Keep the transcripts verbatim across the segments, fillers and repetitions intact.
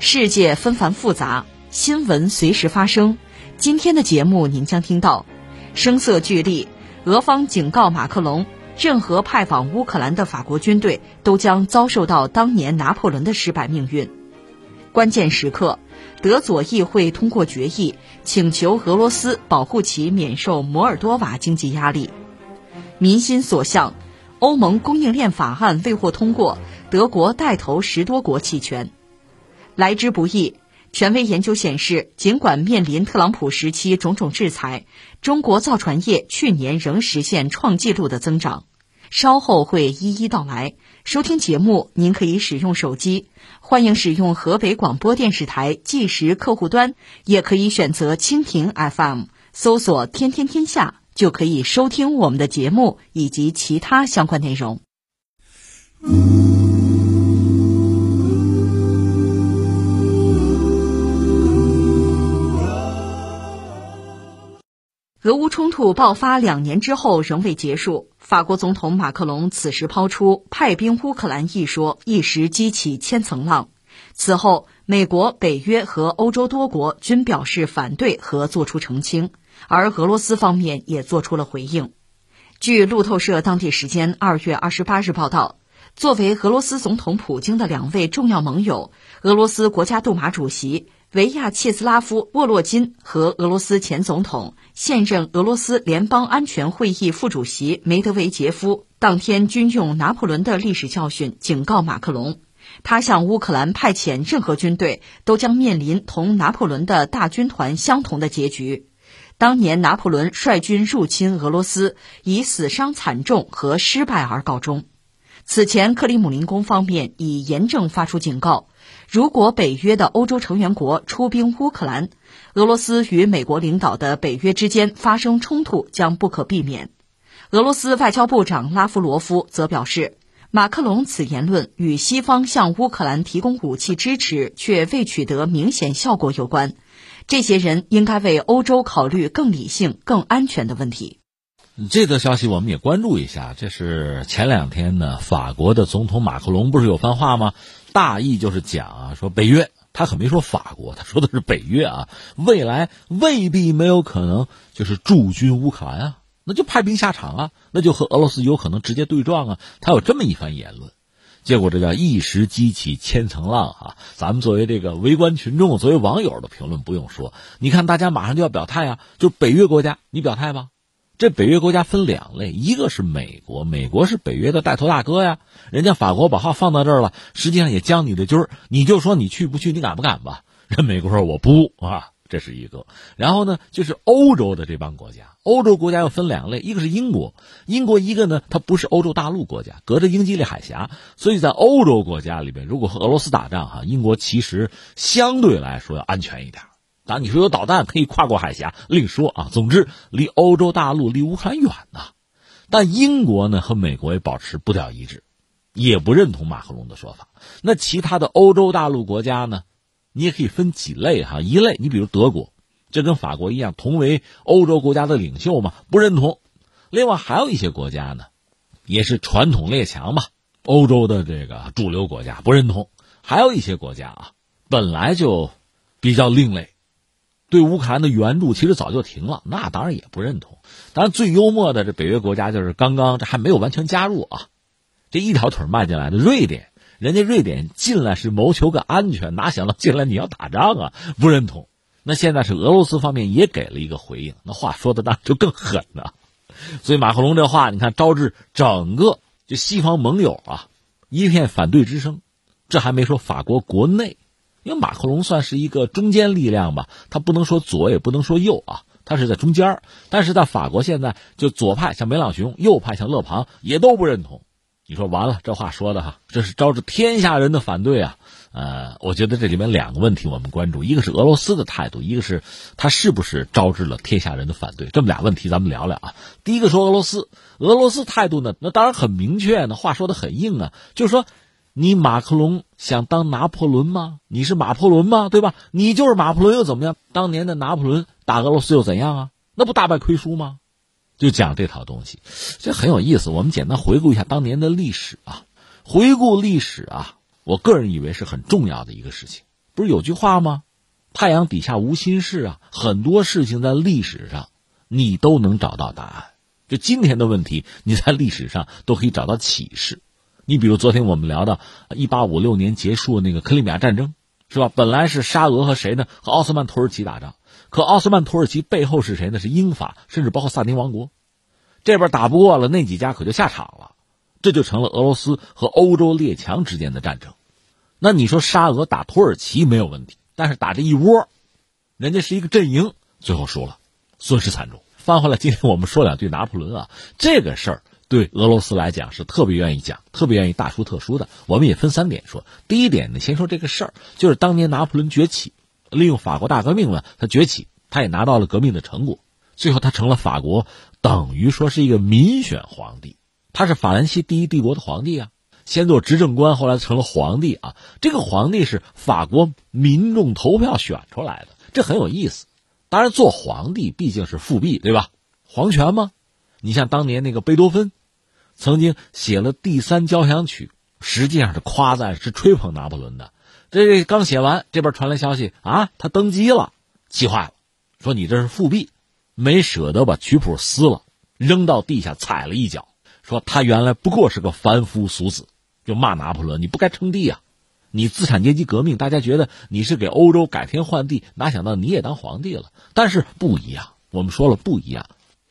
世界纷繁复杂，新闻随时发生。今天的节目您将听到：声色俱厉，俄方警告马克龙，任何派往乌克兰的法国军队都将遭受到当年拿破仑的失败命运。关键时刻，德左议会通过决议，请求俄罗斯保护其免受摩尔多瓦经济压力。民心所向，欧盟供应链法案未获通过，德国带头十多国弃权。来之不易，权威研究显示，尽管面临特朗普时期种种制裁，中国造船业去年仍实现创纪录的增长。稍后会一一道来。收听节目，您可以使用手机，欢迎使用河北广播电视台即时客户端，也可以选择蜻蜓 F M， 搜索天天天下，就可以收听我们的节目以及其他相关内容。俄乌冲突爆发两年之后仍未结束，法国总统马克龙此时抛出派兵乌克兰一说，一时激起千层浪。此后，美国、北约和欧洲多国均表示反对和作出澄清，而俄罗斯方面也做出了回应。据路透社当地时间二月二十八日报道，作为俄罗斯总统普京的两位重要盟友，俄罗斯国家杜马主席维亚切斯拉夫·沃洛金和俄罗斯前总统、现任俄罗斯联邦安全会议副主席梅德韦杰夫当天均用拿破仑的历史教训警告马克龙，他向乌克兰派遣任何军队都将面临同拿破仑的大军团相同的结局。当年拿破仑率军入侵俄罗斯，以死伤惨重和失败而告终。此前，克里姆林宫方面已严正发出警告，如果北约的欧洲成员国出兵乌克兰，俄罗斯与美国领导的北约之间发生冲突将不可避免。俄罗斯外交部长拉夫罗夫则表示，马克龙此言论与西方向乌克兰提供武器支持却未取得明显效果有关，这些人应该为欧洲考虑更理性、更安全的问题。这则消息我们也关注一下，这是前两天呢，法国的总统马克龙不是有番话吗？大意就是讲啊，说北约，他可没说法国，他说的是北约啊，未来未必没有可能就是驻军乌克兰啊，那就派兵下场啊，那就和俄罗斯有可能直接对撞啊，他有这么一番言论。结果这叫一时激起千层浪啊！咱们作为这个围观群众，作为网友的评论不用说，你看大家马上就要表态啊，就北约国家，你表态吧。这北约国家分两类，一个是美国，美国是北约的带头大哥呀，人家法国把话放到这儿了，实际上也将你的军儿，你就说你去不去，你敢不敢吧？人美国说我不啊，这是一个。然后呢，就是欧洲的这帮国家，欧洲国家又分两类，一个是英国，英国一个呢，它不是欧洲大陆国家，隔着英吉利海峡，所以在欧洲国家里面，如果和俄罗斯打仗哈、啊，英国其实相对来说要安全一点。当然你说有导弹可以跨过海峡另说啊，总之离欧洲大陆离乌克兰远呢、啊。但英国呢和美国也保持不了一致，也不认同马克龙的说法。那其他的欧洲大陆国家呢，你也可以分几类哈、啊，一类你比如德国，这跟法国一样，同为欧洲国家的领袖嘛，不认同。另外还有一些国家呢，也是传统列强嘛，欧洲的这个主流国家不认同。还有一些国家啊，本来就比较另类，对乌克兰的援助其实早就停了，那当然也不认同。当然最幽默的这北约国家就是刚刚这还没有完全加入啊，这一条腿迈进来的瑞典，人家瑞典进来是谋求个安全，哪想到进来你要打仗啊，不认同。那现在是俄罗斯方面也给了一个回应，那话说的当然就更狠了、啊。所以马克龙这话你看招致整个就西方盟友啊一片反对之声，这还没说法国国内。因为马克龙算是一个中间力量吧，他不能说左也不能说右啊，他是在中间。但是在法国现在就左派像梅朗雄，右派像勒庞也都不认同。你说完了，这话说的哈，这是招致天下人的反对啊！呃，我觉得这里面两个问题我们关注，一个是俄罗斯的态度，一个是他是不是招致了天下人的反对。这么俩问题咱们聊聊啊。第一个说俄罗斯，俄罗斯态度呢，那当然很明确呢，话说得很硬啊，就是说你马克龙想当拿破仑吗？你是马破仑吗？对吧？你就是马破仑又怎么样？当年的拿破仑打俄罗斯又怎样啊？那不大败亏输吗？就讲这套东西，这很有意思。我们简单回顾一下当年的历史啊，回顾历史啊，我个人以为是很重要的一个事情。不是有句话吗？太阳底下无新事啊，很多事情在历史上你都能找到答案。就今天的问题，你在历史上都可以找到启示。你比如昨天我们聊到一八五六年结束那个克里米亚战争，是吧？本来是沙俄和谁呢？和奥斯曼土耳其打仗，可奥斯曼土耳其背后是谁呢？是英法，甚至包括萨丁王国。这边打不过了，那几家可就下场了，这就成了俄罗斯和欧洲列强之间的战争。那你说沙俄打土耳其没有问题，但是打这一窝，人家是一个阵营，最后输了，损失惨重。翻回来，今天我们说两句拿破仑啊，这个事儿对俄罗斯来讲是特别愿意讲，特别愿意大书特书的。我们也分三点说。第一点呢，先说这个事儿，就是当年拿破仑崛起，利用法国大革命呢，他崛起，他也拿到了革命的成果，最后他成了法国等于说是一个民选皇帝，他是法兰西第一帝国的皇帝啊，先做执政官，后来成了皇帝啊。这个皇帝是法国民众投票选出来的，这很有意思。当然做皇帝毕竟是复辟，对吧？皇权吗？你像当年那个贝多芬曾经写了第三交响曲，实际上是夸赞是吹捧拿破仑的。这刚写完，这边传来消息啊，他登基了，气坏了，说你这是复辟，没舍得把曲谱撕了，扔到地下踩了一脚，说他原来不过是个凡夫俗子，就骂拿破仑你不该称帝啊，你资产阶级革命大家觉得你是给欧洲改天换地，哪想到你也当皇帝了。但是不一样，我们说了不一样，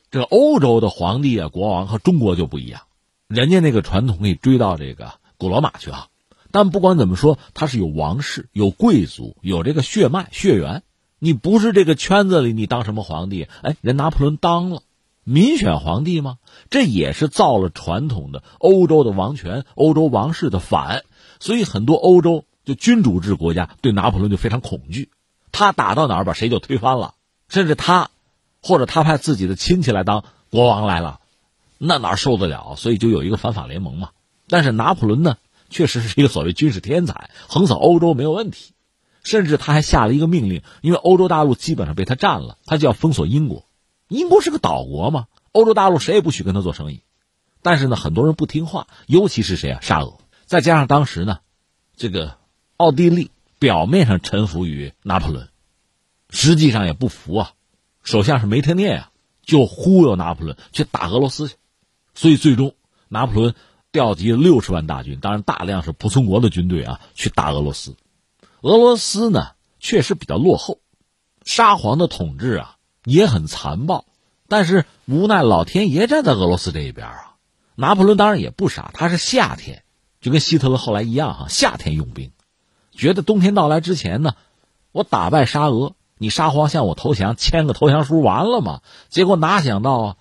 这个欧洲的皇帝啊、国王和中国就不一样，人家那个传统可以追到这个古罗马去啊。但不管怎么说，他是有王室、有贵族、有这个血脉、血缘。你不是这个圈子里，你当什么皇帝？哎，人拿破仑当了民选皇帝吗？这也是造了传统的欧洲的王权、欧洲王室的反。所以很多欧洲就君主制国家对拿破仑就非常恐惧，他打到哪儿把谁就推翻了，甚至他。或者他派自己的亲戚来当国王来了，那哪受得了？所以就有一个反法联盟嘛。但是拿破仑呢，确实是一个所谓军事天才，横扫欧洲没有问题。甚至他还下了一个命令，因为欧洲大陆基本上被他占了，他就要封锁英国。英国是个岛国嘛，欧洲大陆谁也不许跟他做生意。但是呢，很多人不听话，尤其是谁啊？沙俄。再加上当时呢，这个奥地利表面上臣服于拿破仑，实际上也不服啊。首相是梅特涅啊，就忽悠拿破仑去打俄罗斯去，所以最终拿破仑调集六十万大军，当然大量是仆从国的军队啊，去打俄罗斯。俄罗斯呢确实比较落后，沙皇的统治啊也很残暴，但是无奈老天爷站在俄罗斯这一边啊。拿破仑当然也不傻，他是夏天就跟希特勒后来一样哈、啊，夏天用兵，觉得冬天到来之前呢，我打败沙俄。你沙皇向我投降，签个投降书完了嘛？结果哪想到啊，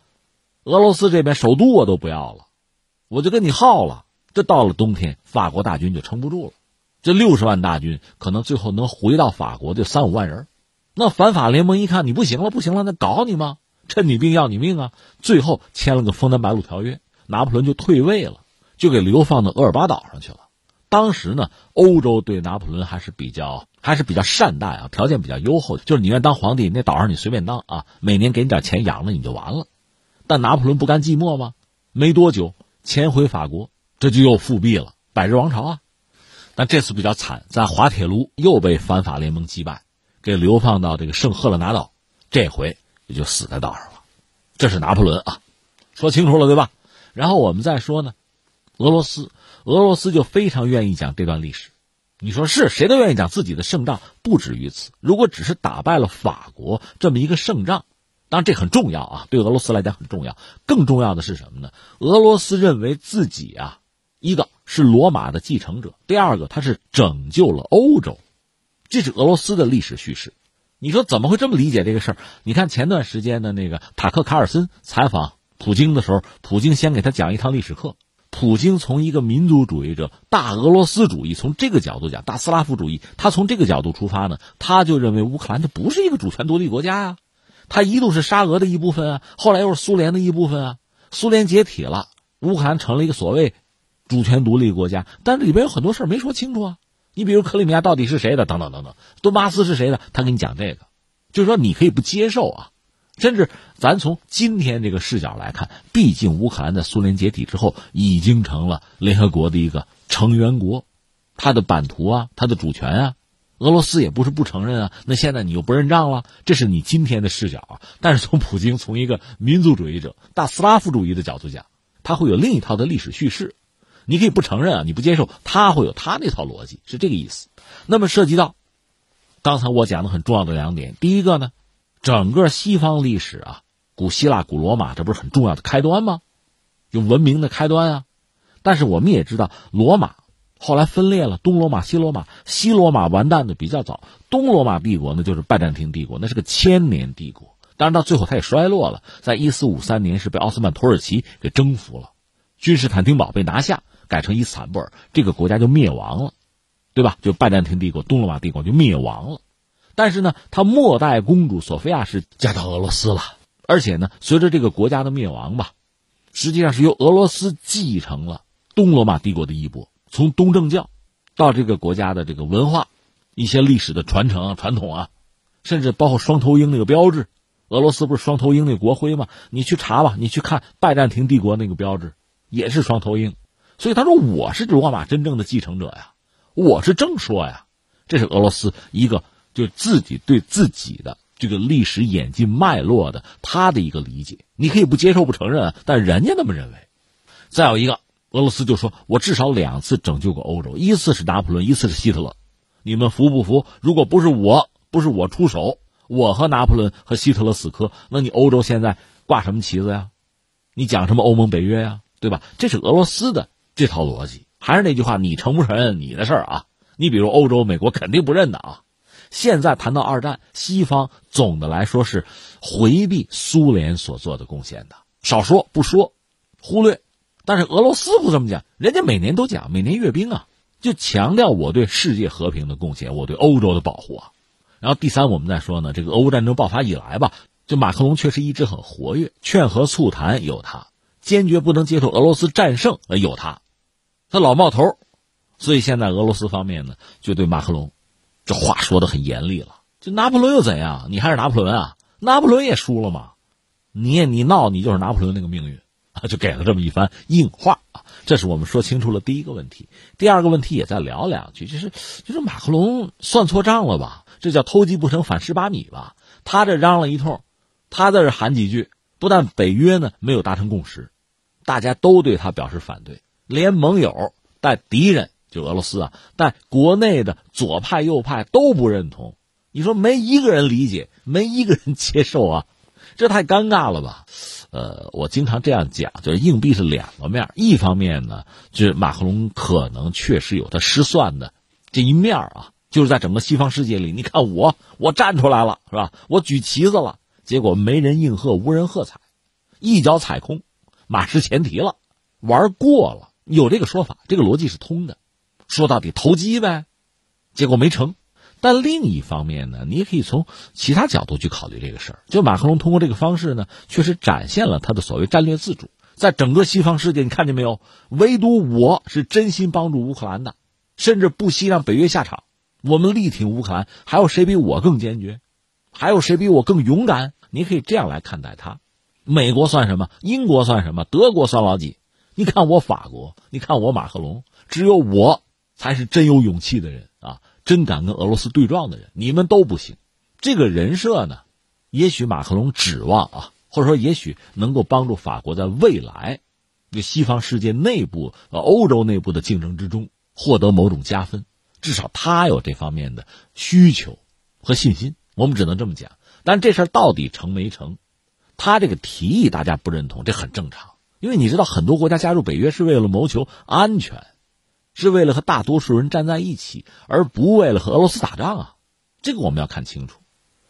俄罗斯这边首都我都不要了，我就跟你耗了。这到了冬天，法国大军就撑不住了，这六十万大军可能最后能回到法国就三五万人。那反法联盟一看你不行了，不行了，那搞你吗？趁你病要你命啊！最后签了个枫丹白露条约，拿破仑就退位了，就给流放到厄尔巴岛上去了。当时呢，欧洲对拿破仑还是比较还是比较善待啊，条件比较优厚，就是你愿当皇帝，那岛上你随便当啊，每年给你点钱养了你就完了。但拿破仑不甘寂寞吗？没多久潜回法国，这就又复辟了百日王朝啊。但这次比较惨，在滑铁卢又被反法联盟击败，给流放到这个圣赫勒拿岛，这回也就死在岛上了。这是拿破仑啊，说清楚了对吧？然后我们再说呢，俄罗斯。俄罗斯就非常愿意讲这段历史，你说是谁都愿意讲自己的胜仗，不止于此。如果只是打败了法国这么一个胜仗，当然这很重要啊，对俄罗斯来讲很重要。更重要的是什么呢？俄罗斯认为自己啊，一个是罗马的继承者，第二个他是拯救了欧洲，这是俄罗斯的历史叙事。你说怎么会这么理解这个事儿？你看前段时间的那个塔克卡尔森采访普京的时候，普京先给他讲一堂历史课，普京从一个民族主义者、大俄罗斯主义，从这个角度讲，大斯拉夫主义，他从这个角度出发呢，他就认为乌克兰这不是一个主权独立国家呀、啊，他一度是沙俄的一部分啊，后来又是苏联的一部分啊，苏联解体了，乌克兰成了一个所谓主权独立国家，但里边有很多事儿没说清楚啊，你比如克里米亚到底是谁的，等等等等，顿巴斯是谁的，他跟你讲这个，就是说你可以不接受啊。甚至咱从今天这个视角来看，毕竟乌克兰在苏联解体之后已经成了联合国的一个成员国，它的版图啊，它的主权啊，俄罗斯也不是不承认啊，那现在你又不认账了，这是你今天的视角啊。但是从普京从一个民族主义者、大斯拉夫主义的角度讲，他会有另一套的历史叙事，你可以不承认啊，你不接受，他会有他那套逻辑，是这个意思。那么涉及到刚才我讲的很重要的两点，第一个呢，整个西方历史啊，古希腊、古罗马，这不是很重要的开端吗？有文明的开端啊。但是我们也知道，罗马后来分裂了，东罗马、西罗马。西罗马完蛋的比较早，东罗马帝国呢就是拜占庭帝国，那是个千年帝国。当然到最后它也衰落了，在一四五三年是被奥斯曼土耳其给征服了，君士坦丁堡被拿下，改成伊斯坦布尔，这个国家就灭亡了，对吧？就拜占庭帝国、东罗马帝国就灭亡了。但是呢，他末代公主索菲亚是嫁到俄罗斯了，而且呢，随着这个国家的灭亡吧，实际上是由俄罗斯继承了东罗马帝国的衣钵，从东正教到这个国家的这个文化、一些历史的传承啊、传统啊，甚至包括双头鹰那个标志，俄罗斯不是双头鹰那国徽吗？你去查吧，你去看拜占庭帝国那个标志也是双头鹰，所以他说我是罗马真正的继承者呀，我是正说呀，这是俄罗斯一个。就自己对自己的这个历史演进脉络的他的一个理解，你可以不接受不承认，但人家那么认为。再有一个，俄罗斯就说我至少两次拯救过欧洲，一次是拿破仑，一次是希特勒，你们服不服？如果不是我不是我出手，我和拿破仑和希特勒死磕，那你欧洲现在挂什么旗子呀？你讲什么欧盟北约呀，对吧？这是俄罗斯的这套逻辑。还是那句话，你承不承认你的事儿啊，你比如欧洲美国肯定不认的啊。现在谈到二战，西方总的来说是回避苏联所做的贡献的，少说不说，忽略。但是俄罗斯不这么讲，人家每年都讲，每年阅兵啊，就强调我对世界和平的贡献，我对欧洲的保护啊。然后第三，我们再说呢，这个俄乌战争爆发以来吧，就马克龙确实一直很活跃，劝和促谈有他，坚决不能接受俄罗斯战胜有他，他老冒头，所以现在俄罗斯方面呢，就对马克龙。这话说得很严厉了，就拿破仑又怎样？你还是拿破仑啊，拿破仑也输了嘛，你也你闹你就是拿破仑那个命运啊，就给了这么一番硬话啊。这是我们说清楚了第一个问题，第二个问题也再聊两句，就是就是马克龙算错账了吧？这叫偷鸡不成反蚀把米吧？他这嚷了一通，他在这喊几句，不但北约呢没有达成共识，大家都对他表示反对，连盟友带敌人。就俄罗斯啊，但国内的左派右派都不认同，你说没一个人理解，没一个人接受啊，这太尴尬了吧？呃，我经常这样讲，就是硬币是两个面，一方面呢，就是马克龙可能确实有他失算的这一面啊，就是在整个西方世界里，你看我，我站出来了是吧？我举旗子了，结果没人应和，无人喝彩，一脚踩空，马失前蹄了，玩过了，有这个说法，这个逻辑是通的。说到底投机呗，结果没成。但另一方面呢，你也可以从其他角度去考虑这个事儿。就马克龙通过这个方式呢，确实展现了他的所谓战略自主。在整个西方世界，你看见没有？唯独我是真心帮助乌克兰的，甚至不惜让北约下场。我们力挺乌克兰，还有谁比我更坚决？还有谁比我更勇敢？你可以这样来看待他。美国算什么？英国算什么？德国算老几？你看我法国，你看我马克龙，只有我。才是真有勇气的人啊，真敢跟俄罗斯对撞的人，你们都不行。这个人设呢，也许马克龙指望啊，或者说也许能够帮助法国在未来这西方世界内部、呃、欧洲内部的竞争之中获得某种加分，至少他有这方面的需求和信心，我们只能这么讲。但这事儿到底成没成，他这个提议大家不认同，这很正常，因为你知道很多国家加入北约是为了谋求安全，是为了和大多数人站在一起，而不为了和俄罗斯打仗啊，这个我们要看清楚。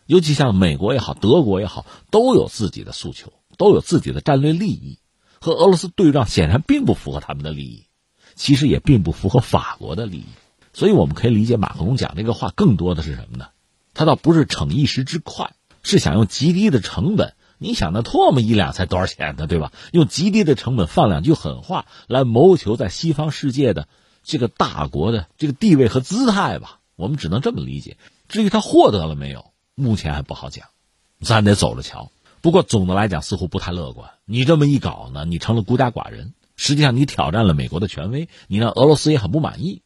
尤其像美国也好，德国也好，都有自己的诉求，都有自己的战略利益，和俄罗斯对仗显然并不符合他们的利益，其实也并不符合法国的利益。所以我们可以理解马克龙讲这个话更多的是什么呢？他倒不是逞一时之快，是想用极低的成本，你想那唾沫一两才多少钱呢，对吧？用极低的成本放两句狠话来谋求在西方世界的这个大国的这个地位和姿态吧，我们只能这么理解。至于他获得了没有，目前还不好讲，咱得走着瞧。不过总的来讲似乎不太乐观，你这么一搞呢，你成了孤家寡人，实际上你挑战了美国的权威，你让俄罗斯也很不满意。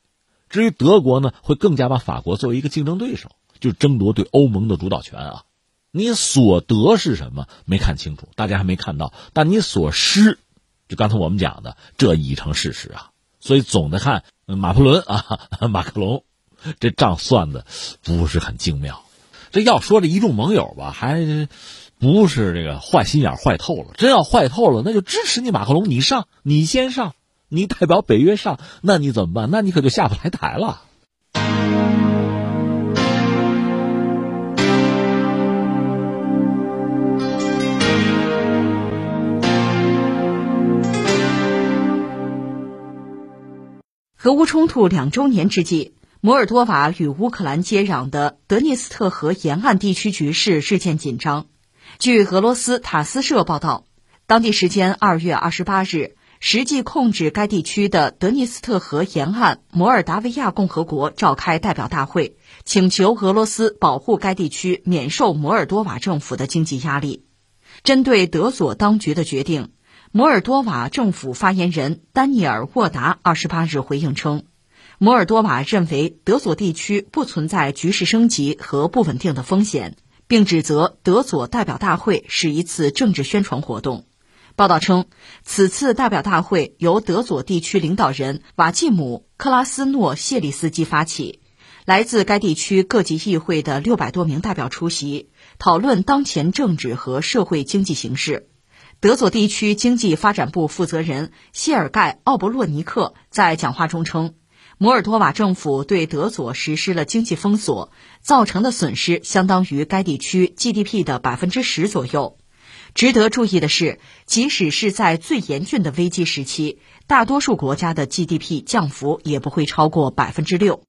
至于德国呢，会更加把法国作为一个竞争对手，就争夺对欧盟的主导权啊。你所得是什么没看清楚，大家还没看到，但你所失，就刚才我们讲的，这已成事实啊。所以总的看，马克龙啊，马克龙这账算的不是很精妙。这要说这一众盟友吧，还不是这个坏心眼坏透了。真要坏透了，那就支持你马克龙，你上，你先上，你代表北约上，那你怎么办？那你可就下不来台了。俄乌冲突两周年之际，摩尔多瓦与乌克兰接壤的德涅斯特河沿岸地区局势日渐紧张。据俄罗斯塔斯社报道，当地时间二月二十八日，实际控制该地区的德涅斯特河沿岸摩尔达维亚共和国召开代表大会，请求俄罗斯保护该地区免受摩尔多瓦政府的经济压力。针对德佐当局的决定，摩尔多瓦政府发言人丹尼尔·沃达二十八日回应称，摩尔多瓦认为德佐地区不存在局势升级和不稳定的风险，并指责德佐代表大会是一次政治宣传活动。报道称，此次代表大会由德佐地区领导人瓦季姆·克拉斯诺谢里斯基发起，来自该地区各级议会的六百多名代表出席，讨论当前政治和社会经济形势。德佐地区经济发展部负责人谢尔盖·奥伯洛尼克在讲话中称，摩尔多瓦政府对德佐实施了经济封锁，造成的损失相当于该地区 G D P 的 百分之十 左右。值得注意的是，即使是在最严峻的危机时期，大多数国家的 G D P 降幅也不会超过 百分之六。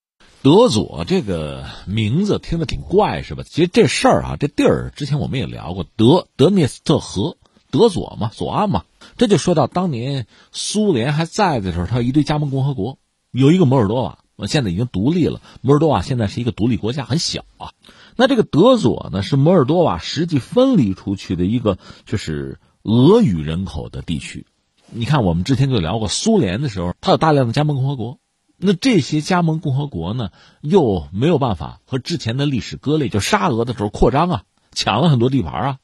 德佐这个名字听得挺怪是吧？其实这事儿啊，这地儿之前我们也聊过，德德涅斯特河，德佐嘛，左岸嘛，这就说到当年苏联还在的时候，它有一堆加盟共和国，有一个摩尔多瓦，现在已经独立了。摩尔多瓦现在是一个独立国家，很小啊。那这个德佐呢，是摩尔多瓦实际分离出去的一个就是俄语人口的地区。你看，我们之前就聊过，苏联的时候，它有大量的加盟共和国。那这些加盟共和国呢，又没有办法和之前的历史割裂，就沙俄的时候扩张啊，抢了很多地盘啊。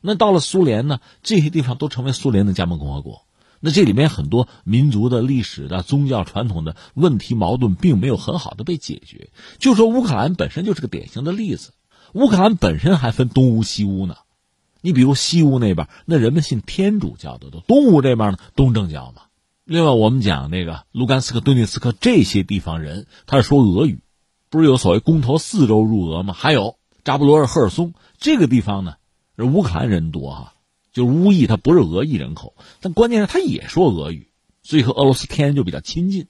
那到了苏联呢，这些地方都成为苏联的加盟共和国。那这里面很多民族的历史的宗教传统的问题矛盾并没有很好的被解决。就说乌克兰本身就是个典型的例子，乌克兰本身还分东乌西乌呢。你比如西乌那边，那人们信天主教的多；东乌这边呢，东正教嘛。另外我们讲那个卢甘斯克、顿涅茨克这些地方人，他是说俄语，不是有所谓公投四州入俄吗？还有扎波罗热、赫尔松这个地方呢，乌克兰人多啊，就是乌裔，他不是俄裔人口，但关键是他也说俄语，所以和俄罗斯天然就比较亲近。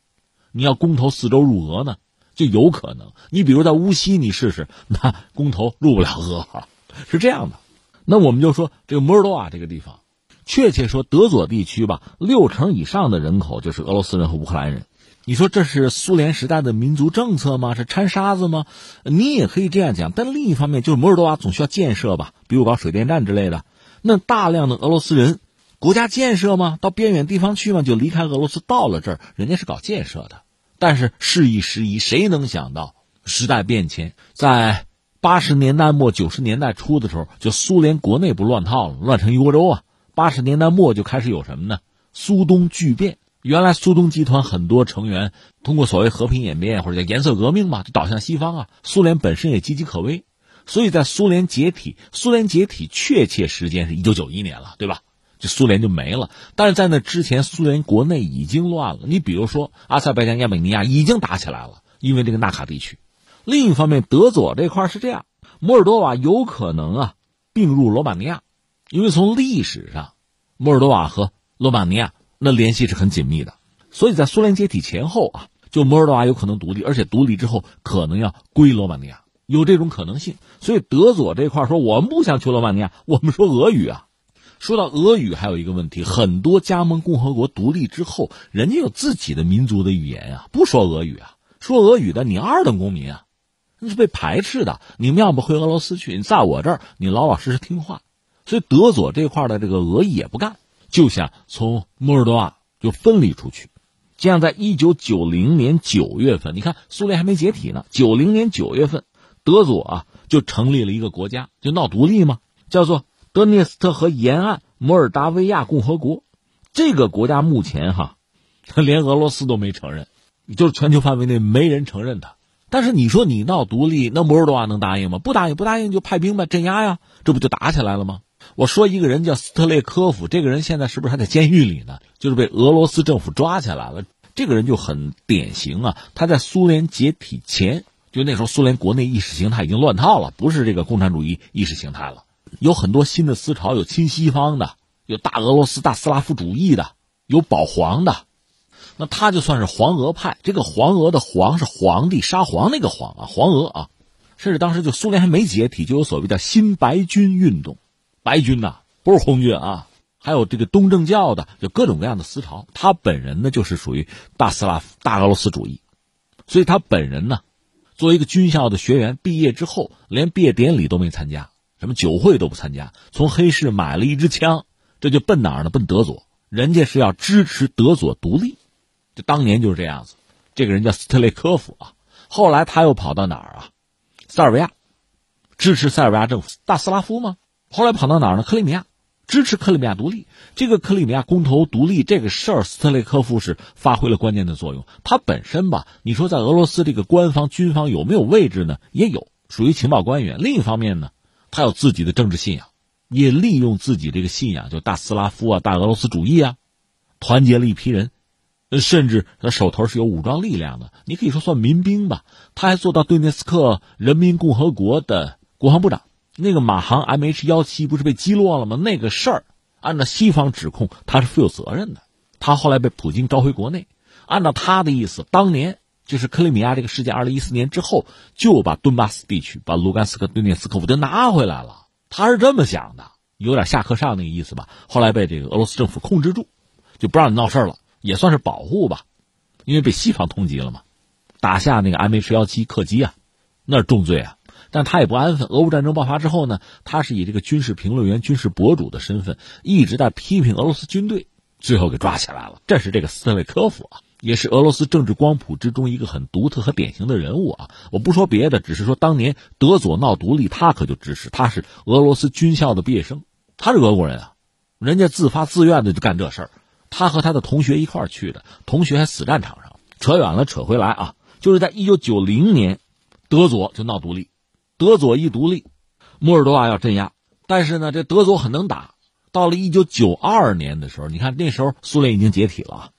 你要公投四州入俄呢，就有可能。你比如在乌西你试试，那公投入不了俄啊，是这样的。那我们就说这个摩尔多瓦这个地方，确切说德佐地区吧，六成以上的人口就是俄罗斯人和乌克兰人。你说这是苏联时代的民族政策吗？是掺沙子吗？你也可以这样讲，但另一方面就是摩尔多瓦总需要建设吧，比如搞水电站之类的。那大量的俄罗斯人，国家建设吗？到边远地方去吗？就离开俄罗斯到了这儿，人家是搞建设的。但是事已时移，谁能想到时代变迁？在八十年代末九十年代初的时候，就苏联国内不乱套了，乱成一锅粥啊。八十年代末就开始有什么呢？苏东巨变。原来苏东集团很多成员通过所谓和平演变或者叫颜色革命嘛，就倒向西方啊。苏联本身也岌岌可危，所以在苏联解体，苏联解体确切时间是一九九一年了，对吧？就苏联就没了。但是在那之前，苏联国内已经乱了。你比如说阿塞拜疆、亚美尼亚已经打起来了，因为这个纳卡地区。另一方面，德佐这块是这样，摩尔多瓦有可能啊并入罗马尼亚，因为从历史上，摩尔多瓦和罗马尼亚那联系是很紧密的，所以在苏联解体前后啊，就摩尔多瓦有可能独立，而且独立之后可能要归罗马尼亚，有这种可能性。所以德佐这块说我们不想去罗马尼亚，我们说俄语啊。说到俄语还有一个问题，很多加盟共和国独立之后，人家有自己的民族的语言啊，不说俄语啊，说俄语的你二等公民啊，那是被排斥的，你们要不回俄罗斯去，你在我这儿你老老实实听话。所以德佐这块的这个俄裔也不干，就想从摩尔多瓦就分离出去。这样在一九九零年九月份，你看苏联还没解体呢，九零年九月份德佐啊就成立了一个国家，就闹独立嘛，叫做德涅斯特河沿岸摩尔达维亚共和国。这个国家目前哈连俄罗斯都没承认，就是全球范围内没人承认它。但是你说你闹独立，那摩尔多瓦能答应吗？不答应，不答应就派兵吧，镇压呀，这不就打起来了吗？我说一个人叫斯特列科夫，这个人现在是不是还在监狱里呢？就是被俄罗斯政府抓起来了。这个人就很典型啊，他在苏联解体前，就那时候苏联国内意识形态已经乱套了，不是这个共产主义意识形态了。有很多新的思潮，有亲西方的，有大俄罗斯大斯拉夫主义的，有保皇的，那他就算是黄俄派。这个黄俄的黄是皇帝沙皇那个皇啊，黄俄啊。甚至当时就苏联还没解体，就有所谓叫新白军运动，白军呐、啊、不是红军啊，还有这个东正教的，有各种各样的思潮。他本人呢就是属于大斯拉夫大俄罗斯主义，所以他本人呢作为一个军校的学员，毕业之后连毕业典礼都没参加，什么酒会都不参加，从黑市买了一支枪，这就奔哪儿呢？奔德佐。人家是要支持德佐独立，这当年就是这样子。这个人叫斯特列科夫啊，后来他又跑到哪儿啊？塞尔维亚，支持塞尔维亚政府，大斯拉夫吗？后来跑到哪儿呢？克里米亚，支持克里米亚独立。这个克里米亚公投独立这个事儿，斯特列科夫是发挥了关键的作用。他本身吧，你说在俄罗斯这个官方军方有没有位置呢？也有，属于情报官员。另一方面呢，他有自己的政治信仰，也利用自己这个信仰，就大斯拉夫啊、大俄罗斯主义啊，团结了一批人，甚至他手头是有武装力量的，你可以说算民兵吧。他还做到顿涅斯克人民共和国的国防部长。那个马航 M H 一七 不是被击落了吗？那个事儿按照西方指控他是负有责任的，他后来被普京召回国内。按照他的意思，当年就是克里米亚这个事件二零一四年之后，就把顿巴斯地区，把卢甘斯克、顿涅斯克我就拿回来了，他是这么想的，有点下课上那个意思吧。后来被这个俄罗斯政府控制住，就不让你闹事了，也算是保护吧，因为被西方通缉了嘛。打下那个 M H 一七 客机啊，那是重罪啊，但他也不安分。俄乌战争爆发之后呢，他是以这个军事评论员、军事博主的身份一直在批评俄罗斯军队，最后给抓起来了。这是这个斯特列科夫啊，也是俄罗斯政治光谱之中一个很独特和典型的人物啊。我不说别的，只是说当年德佐闹独立，他可就支持。他是俄罗斯军校的毕业生，他是俄国人啊，人家自发自愿的就干这事儿。他和他的同学一块儿去的，同学还死战场上。扯远了，扯回来啊，就是在一九九零年德佐就闹独立。德佐一独立，摩尔多瓦要镇压，但是呢这德佐很能打。到了一九九二年的时候，你看那时候苏联已经解体了啊，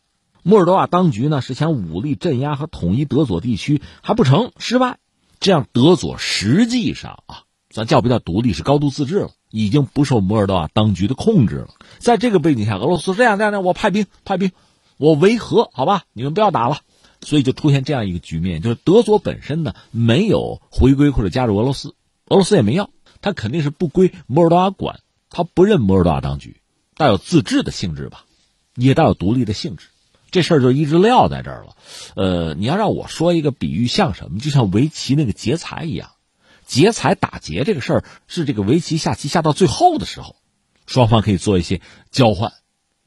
摩尔多瓦当局呢是想武力镇压和统一德佐地区，还不成，失败。这样德佐实际上啊，咱叫不叫独立，是高度自治了，已经不受摩尔多瓦当局的控制了。在这个背景下，俄罗斯这样这样这样，我派兵派兵，我维和，好吧，你们不要打了。所以就出现这样一个局面，就是德佐本身呢没有回归或者加入俄罗斯，俄罗斯也没要，他肯定是不归摩尔多瓦管，他不认摩尔多瓦当局，带有自治的性质吧，也带有独立的性质。这事儿就一直撂在这儿了。呃，你要让我说一个比喻，像什么？就像围棋那个劫财一样，劫财打劫这个事儿是这个围棋下棋下到最后的时候，双方可以做一些交换。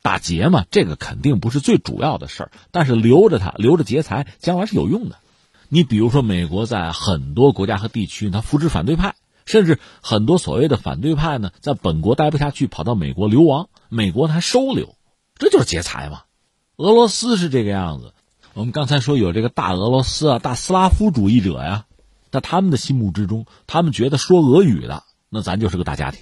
打劫嘛，这个肯定不是最主要的事儿，但是留着它，留着劫财将来是有用的。你比如说美国在很多国家和地区它扶持反对派，甚至很多所谓的反对派呢在本国待不下去，跑到美国流亡，美国还收留，这就是劫财嘛。俄罗斯是这个样子，我们刚才说有这个大俄罗斯啊、大斯拉夫主义者呀、啊，在他们的心目之中，他们觉得说俄语的那咱就是个大家庭。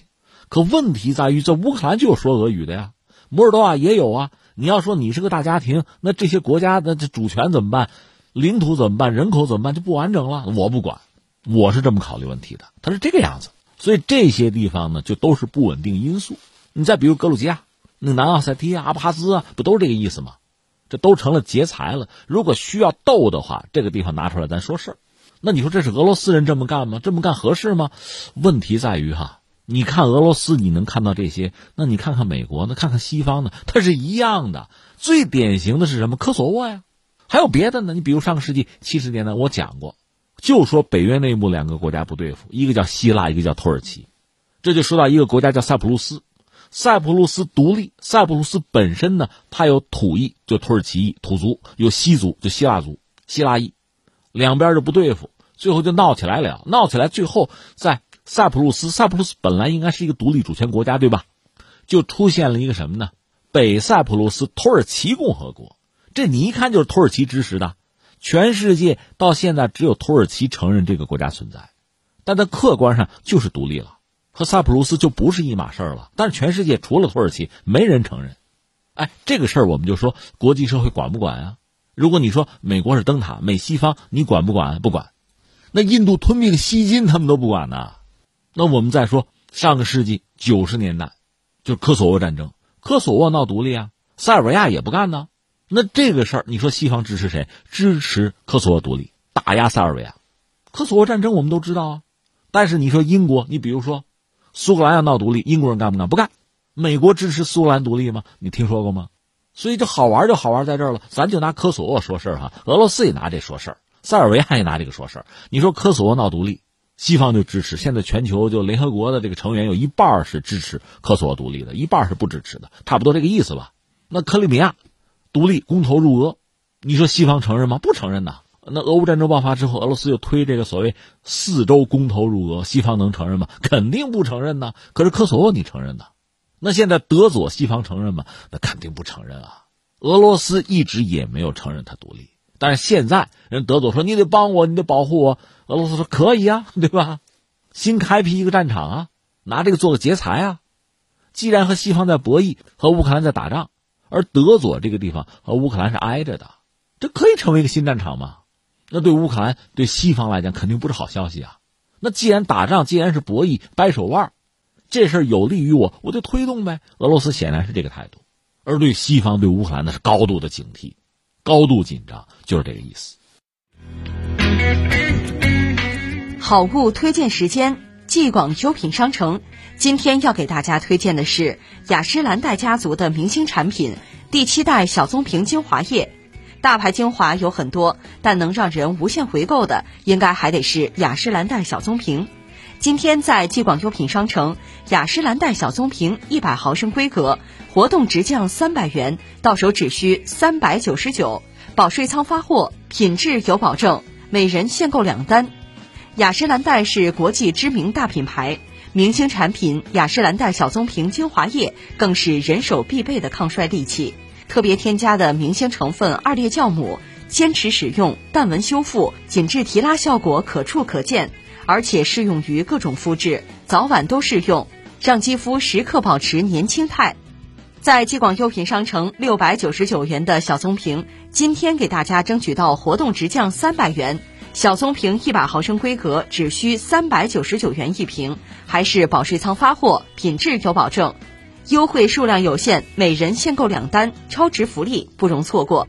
可问题在于在乌克兰就有说俄语的呀，摩尔多瓦也有啊，你要说你是个大家庭，那这些国家的主权怎么办？领土怎么办？人口怎么办？就不完整了。我不管，我是这么考虑问题的，它是这个样子。所以这些地方呢，就都是不稳定因素。你再比如格鲁吉亚，那南奥塞梯啊、阿帕兹啊，不都是这个意思吗？这都成了劫财了。如果需要斗的话，这个地方拿出来咱说事儿。那你说这是俄罗斯人这么干吗？这么干合适吗？问题在于哈，你看俄罗斯你能看到这些，那你看看美国呢，看看西方呢，它是一样的。最典型的是什么？科索沃呀，还有别的呢？你比如上个世纪七十年代我讲过，就说北约内部两个国家不对付，一个叫希腊，一个叫土耳其。这就说到一个国家叫塞浦路斯。塞浦路斯独立，塞浦路斯本身呢，它有土裔，就土耳其裔土族，有西族，就希腊族希腊裔，两边就不对付，最后就闹起来了。闹起来最后在塞浦路斯，塞浦路斯本来应该是一个独立主权国家，对吧？就出现了一个什么呢？北塞浦路斯土耳其共和国。这你一看就是土耳其支持的。全世界到现在只有土耳其承认这个国家存在，但在客观上就是独立了，和塞浦路斯就不是一码事儿了。但是全世界除了土耳其没人承认。哎，这个事儿我们就说国际社会管不管啊？如果你说美国是灯塔，美西方你管不管？不管。那印度吞并西金他们都不管呢。那我们再说上个世纪九十年代就是科索沃战争，科索沃闹独立啊，塞尔维亚也不干呢。那这个事儿你说西方支持谁？支持科索沃独立，打压塞尔维亚。科索沃战争我们都知道啊。但是你说英国，你比如说苏格兰要闹独立，英国人干不干？不干。美国支持苏格兰独立吗？你听说过吗？所以就好玩就好玩在这儿了。咱就拿科索沃说事儿哈，俄罗斯也拿这说事儿，塞尔维亚也拿这个说事儿。你说科索沃闹独立，西方就支持。现在全球就联合国的这个成员有一半是支持科索沃独立的，一半是不支持的，差不多这个意思吧。那克里米亚独立公投入俄，你说西方承认吗？不承认呐。那俄乌战争爆发之后，俄罗斯又推这个所谓四州公投入俄，西方能承认吗？肯定不承认呢。可是科索沃你承认呢？那现在德佐西方承认吗？那肯定不承认啊。俄罗斯一直也没有承认它独立，但是现在人德佐说你得帮我，你得保护我。俄罗斯说可以啊，对吧？新开辟一个战场啊，拿这个做个劫财啊。既然和西方在博弈，和乌克兰在打仗，而德佐这个地方和乌克兰是挨着的，这可以成为一个新战场吗？那对乌克兰对西方来讲肯定不是好消息啊。那既然打仗，既然是博弈掰手腕，这事儿有利于我，我就推动呗。俄罗斯显然是这个态度，而对西方对乌克兰那是高度的警惕，高度紧张，就是这个意思。好物推荐时间，济广优品商城今天要给大家推荐的是雅诗兰黛家族的明星产品第七代小棕瓶精华液。大牌精华有很多，但能让人无限回购的应该还得是雅诗兰黛小棕瓶。今天在济广优品商城，雅诗兰黛小棕瓶一百毫升规格活动直降三百元，到手只需三百九十九，保税仓发货，品质有保证，每人限购两单。雅诗兰黛是国际知名大品牌，明星产品雅诗兰黛小棕瓶精华液更是人手必备的抗衰利器。特别添加的明星成分二裂酵母，坚持使用，淡纹修复，紧致提拉效果可触可见，而且适用于各种肤质，早晚都适用，让肌肤时刻保持年轻态。在济广优品商城六百九十九元的小棕瓶，今天给大家争取到活动直降三百元。小棕瓶一百毫升规格只需三百九十九元一瓶，还是保税仓发货，品质有保证。优惠数量有限，每人限购两单，超值福利不容错过。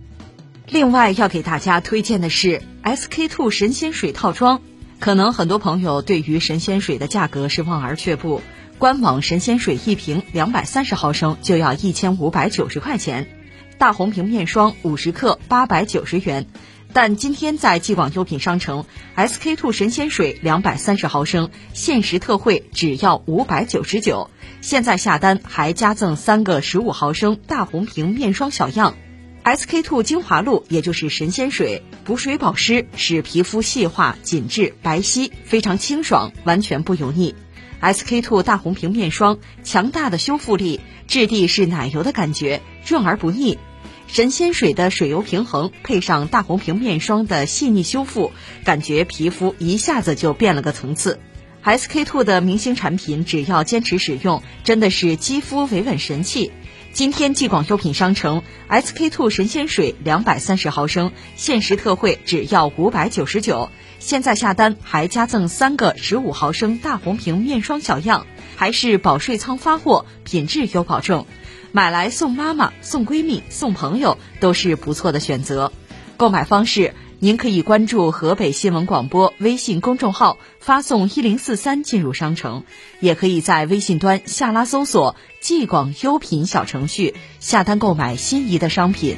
另外要给大家推荐的是 S K 二 神仙水套装。可能很多朋友对于神仙水的价格是望而却步，官网神仙水一瓶两百三十毫升就要一千五百九十块钱，大红瓶面霜五十克八百九十元，但今天在济广优品商城 S K 二 神仙水两百三十毫升限时特惠只要五百九十九，现在下单还加赠三个十五毫升大红瓶面霜小样。 S K 二 精华露也就是神仙水，补水保湿，使皮肤细化紧致白皙，非常清爽，完全不油腻。 S K 二 大红瓶面霜强大的修复力，质地是奶油的感觉，润而不腻。神仙水的水油平衡配上大红瓶面霜的细腻修复，感觉皮肤一下子就变了个层次。 S K 二 的明星产品只要坚持使用，真的是肌肤维稳神器。今天济广优品商城 S K 二 神仙水两百三十毫升限时特惠只要五百九十九，现在下单还加赠三个十五毫升大红瓶面霜小样，还是保税仓发货，品质有保证。买来送妈妈、送闺蜜、送朋友都是不错的选择。购买方式，您可以关注河北新闻广播微信公众号，发送一零四三进入商城，也可以在微信端下拉搜索济广优品小程序，下单购买心仪的商品。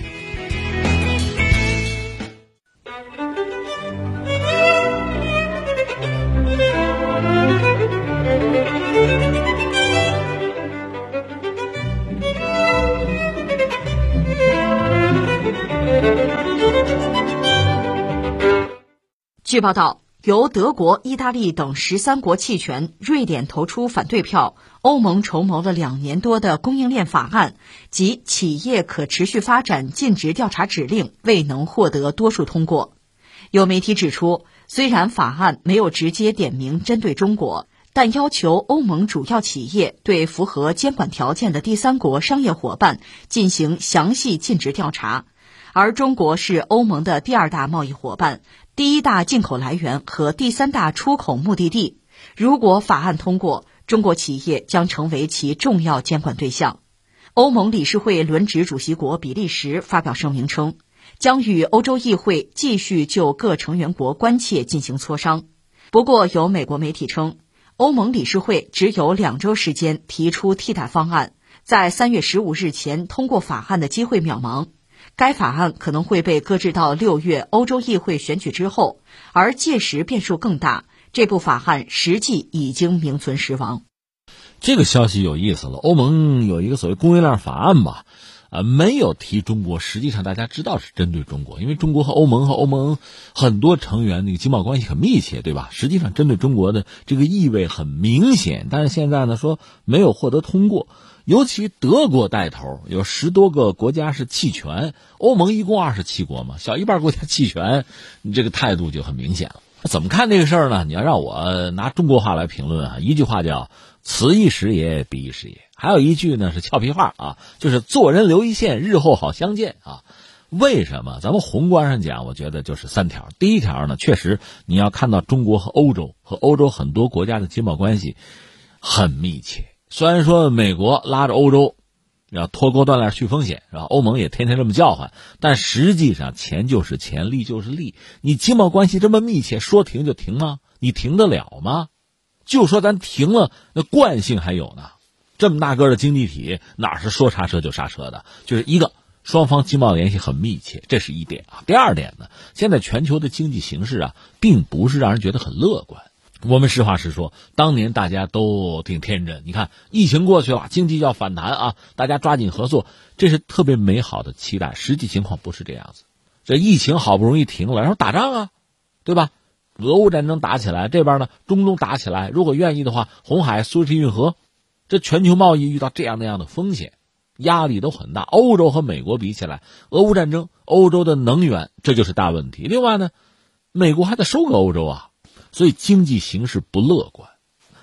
据报道，由德国、意大利等十三国弃权，瑞典投出反对票，欧盟筹谋了两年多的供应链法案及企业可持续发展尽职调查指令未能获得多数通过。有媒体指出，虽然法案没有直接点名针对中国，但要求欧盟主要企业对符合监管条件的第三国商业伙伴进行详细尽职调查。而中国是欧盟的第二大贸易伙伴，第一大进口来源和第三大出口目的地。如果法案通过，中国企业将成为其重要监管对象。欧盟理事会轮值主席国比利时发表声明称，将与欧洲议会继续就各成员国关切进行磋商。不过，有美国媒体称，欧盟理事会只有两周时间提出替代方案，在三月十五日前通过法案的机会渺茫。该法案可能会被搁置到六月欧洲议会选举之后，而届时变数更大，这部法案实际已经名存实亡。这个消息有意思了，欧盟有一个所谓供应链法案吧，呃，没有提中国，实际上大家知道是针对中国，因为中国和欧盟和欧盟很多成员那个经贸关系很密切，对吧？实际上针对中国的这个意味很明显，但是现在呢说没有获得通过。尤其德国带头，有十多个国家是弃权，欧盟一共二十七国嘛，小一半国家弃权，这个态度就很明显了。怎么看这个事儿呢？你要让我拿中国话来评论啊，一句话叫此一时也彼一时也，还有一句呢是俏皮话啊，就是做人留一线，日后好相见啊。为什么？咱们宏观上讲，我觉得就是三条。第一条呢，确实你要看到中国和欧洲和欧洲很多国家的经贸关系很密切。虽然说美国拉着欧洲要脱钩断链去风险，然后欧盟也天天这么叫唤，但实际上钱就是钱，利就是利。你经贸关系这么密切，说停就停吗？你停得了吗？就说咱停了，那惯性还有呢。这么大个的经济体，哪是说刹车就刹车的？就是一个双方经贸联系很密切，这是一点啊。第二点呢，现在全球的经济形势啊，并不是让人觉得很乐观。我们实话实说，当年大家都挺天真，你看疫情过去了，经济要反弹啊，大家抓紧合作，这是特别美好的期待。实际情况不是这样子，这疫情好不容易停了，然后打仗啊，对吧？俄乌战争打起来，这边呢中东打起来，如果愿意的话，红海、苏伊士运河，这全球贸易遇到这样那样的风险，压力都很大。欧洲和美国比起来，俄乌战争，欧洲的能源，这就是大问题。另外呢，美国还得收割欧洲啊，所以经济形势不乐观。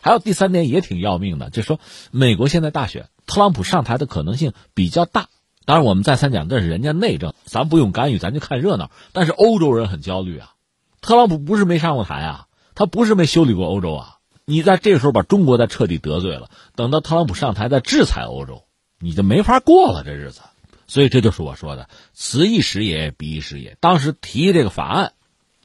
还有第三点也挺要命的，就是说美国现在大选，特朗普上台的可能性比较大。当然我们再三讲，这是人家内政，咱不用干预，咱就看热闹。但是欧洲人很焦虑啊，特朗普不是没上过台啊，他不是没修理过欧洲啊。你在这个时候把中国再彻底得罪了，等到特朗普上台再制裁欧洲，你就没法过了这日子。所以这就是我说的此一时也彼一时也。当时提这个法案，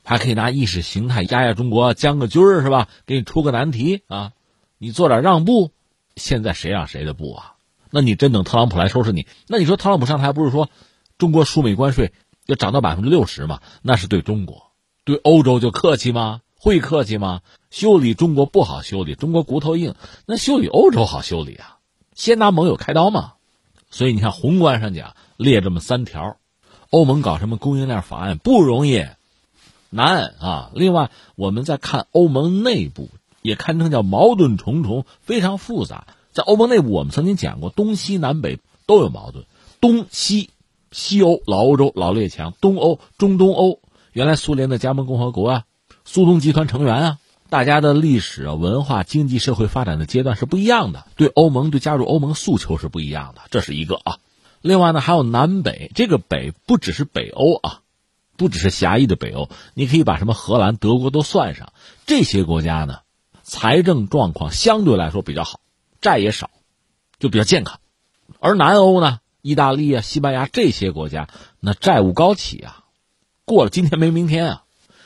还可以拿意识形态压压中国，将个军儿是吧？给你出个难题啊，你做点让步。现在谁让谁的步啊？那你真等特朗普来收拾你？那你说特朗普上台不是说中国输美关税要涨到 百分之六十 吗？那是对中国，对欧洲就客气吗？会客气吗？修理中国不好修理，中国骨头硬，那修理欧洲好修理啊，先拿盟友开刀嘛。所以你看宏观上讲列这么三条，欧盟搞什么供应链法案不容易难啊！另外我们再看欧盟内部，也堪称叫矛盾重重，非常复杂。在欧盟内部我们曾经讲过，东西南北都有矛盾，东西，西欧老欧洲老列强，东欧中东欧原来苏联的加盟共和国啊，苏东集团成员啊，大家的历史啊、文化、经济、社会发展的阶段是不一样的，对欧盟对加入欧盟诉求是不一样的，这是一个啊。另外呢还有南北，这个北不只是北欧啊，不只是狭义的北欧，你可以把什么荷兰、德国都算上。这些国家呢，财政状况相对来说比较好，债也少，就比较健康。而南欧呢，意大利啊、西班牙这些国家，那债务高企啊，过了今天没明天啊。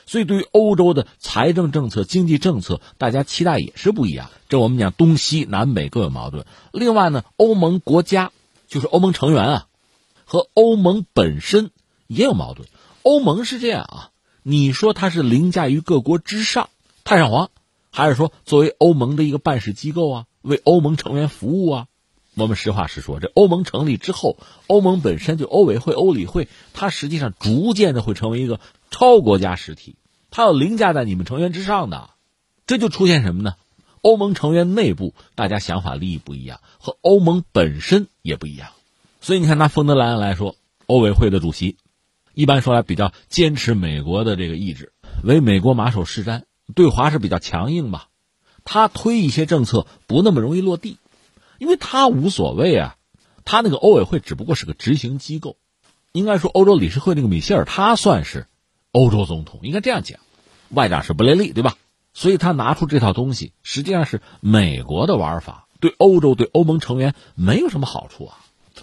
所以对于欧洲的财政政策、经济政策，大家期待也是不一样。这我们讲东西南北各有矛盾。另外呢，欧盟国家就是欧盟成员啊，和欧盟本身也有矛盾。欧盟是这样啊，你说它是凌驾于各国之上，太上皇，还是说作为欧盟的一个办事机构啊，为欧盟成员服务啊？我们实话实说，这欧盟成立之后，欧盟本身就欧委会、欧理会，它实际上逐渐的会成为一个超国家实体，它要凌驾在你们成员之上的。这就出现什么呢？欧盟成员内部大家想法利益不一样，和欧盟本身也不一样。所以你看拿冯德莱恩来说，欧委会的主席，一般说来比较坚持美国的这个意志，为美国马首是瞻，对华是比较强硬吧。他推一些政策不那么容易落地，因为他无所谓啊，他那个欧委会只不过是个执行机构。应该说欧洲理事会那个米歇尔，他算是欧洲总统，应该这样讲，外长是布雷利，对吧？所以他拿出这套东西实际上是美国的玩法，对欧洲、对欧盟成员没有什么好处啊。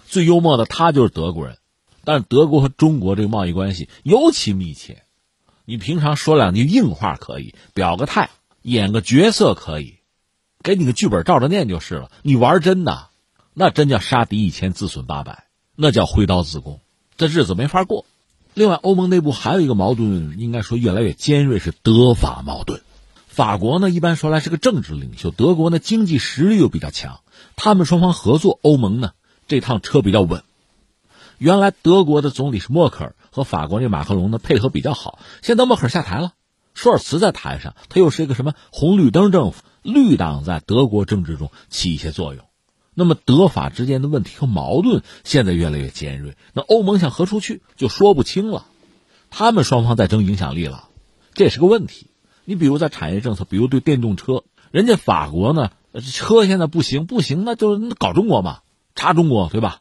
最幽默的他就是德国人，但是德国和中国这个贸易关系尤其密切，你平常说两句硬话可以，表个态演个角色可以，给你个剧本照着念就是了，你玩真的，那真叫杀敌一千自损八百，那叫挥刀自宫，这日子没法过。另外欧盟内部还有一个矛盾，应该说越来越尖锐，是德法矛盾。法国呢一般说来是个政治领袖，德国呢经济实力又比较强，他们双方合作，欧盟呢这趟车比较稳。原来德国的总理是默克尔，和法国这马克龙的配合比较好，现在默克尔下台了，舒尔茨在台上，他又是一个什么红绿灯政府，绿党在德国政治中起一些作用。那么德法之间的问题和矛盾现在越来越尖锐，那欧盟想合出去就说不清了，他们双方在争影响力了，这也是个问题。你比如在产业政策，比如对电动车，人家法国呢车现在不行不行，那就搞中国嘛，查中国，对吧？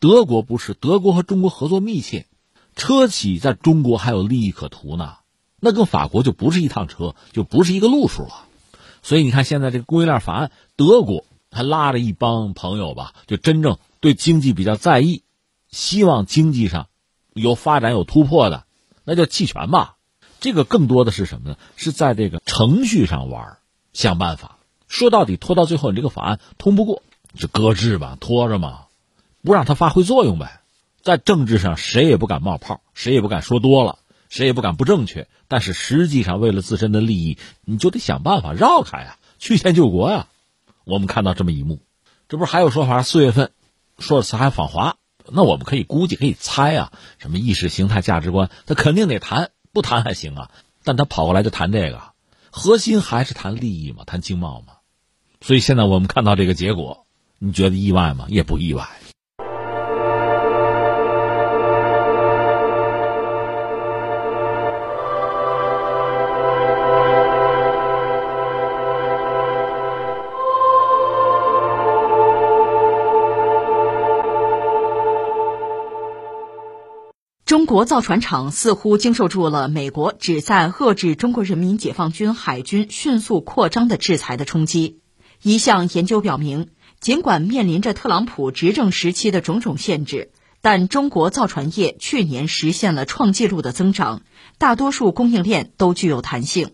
德国不是，德国和中国合作密切，车企在中国还有利益可图呢，那跟法国就不是一趟车，就不是一个路数了。所以你看现在这个供应链法案，德国还拉着一帮朋友吧，就真正对经济比较在意，希望经济上有发展有突破的，那叫弃权吧。这个更多的是什么呢？是在这个程序上玩，想办法，说到底拖到最后你这个法案通不过就搁置吧，拖着嘛，不让它发挥作用呗。在政治上谁也不敢冒泡，谁也不敢说多了，谁也不敢不正确，但是实际上为了自身的利益，你就得想办法绕开啊，曲线救国啊。我们看到这么一幕，这不是还有说法，四月份舒尔茨还访华，那我们可以估计可以猜啊，什么意识形态价值观他肯定得谈，不谈还行啊，但他跑过来就谈这个，核心还是谈利益嘛，谈经贸嘛。所以现在我们看到这个结果，你觉得意外吗？也不意外。中国造船厂似乎经受住了美国旨在遏制中国人民解放军海军迅速扩张的制裁的冲击。一项研究表明，尽管面临着特朗普执政时期的种种限制，但中国造船业去年实现了创纪录的增长，大多数供应链都具有弹性。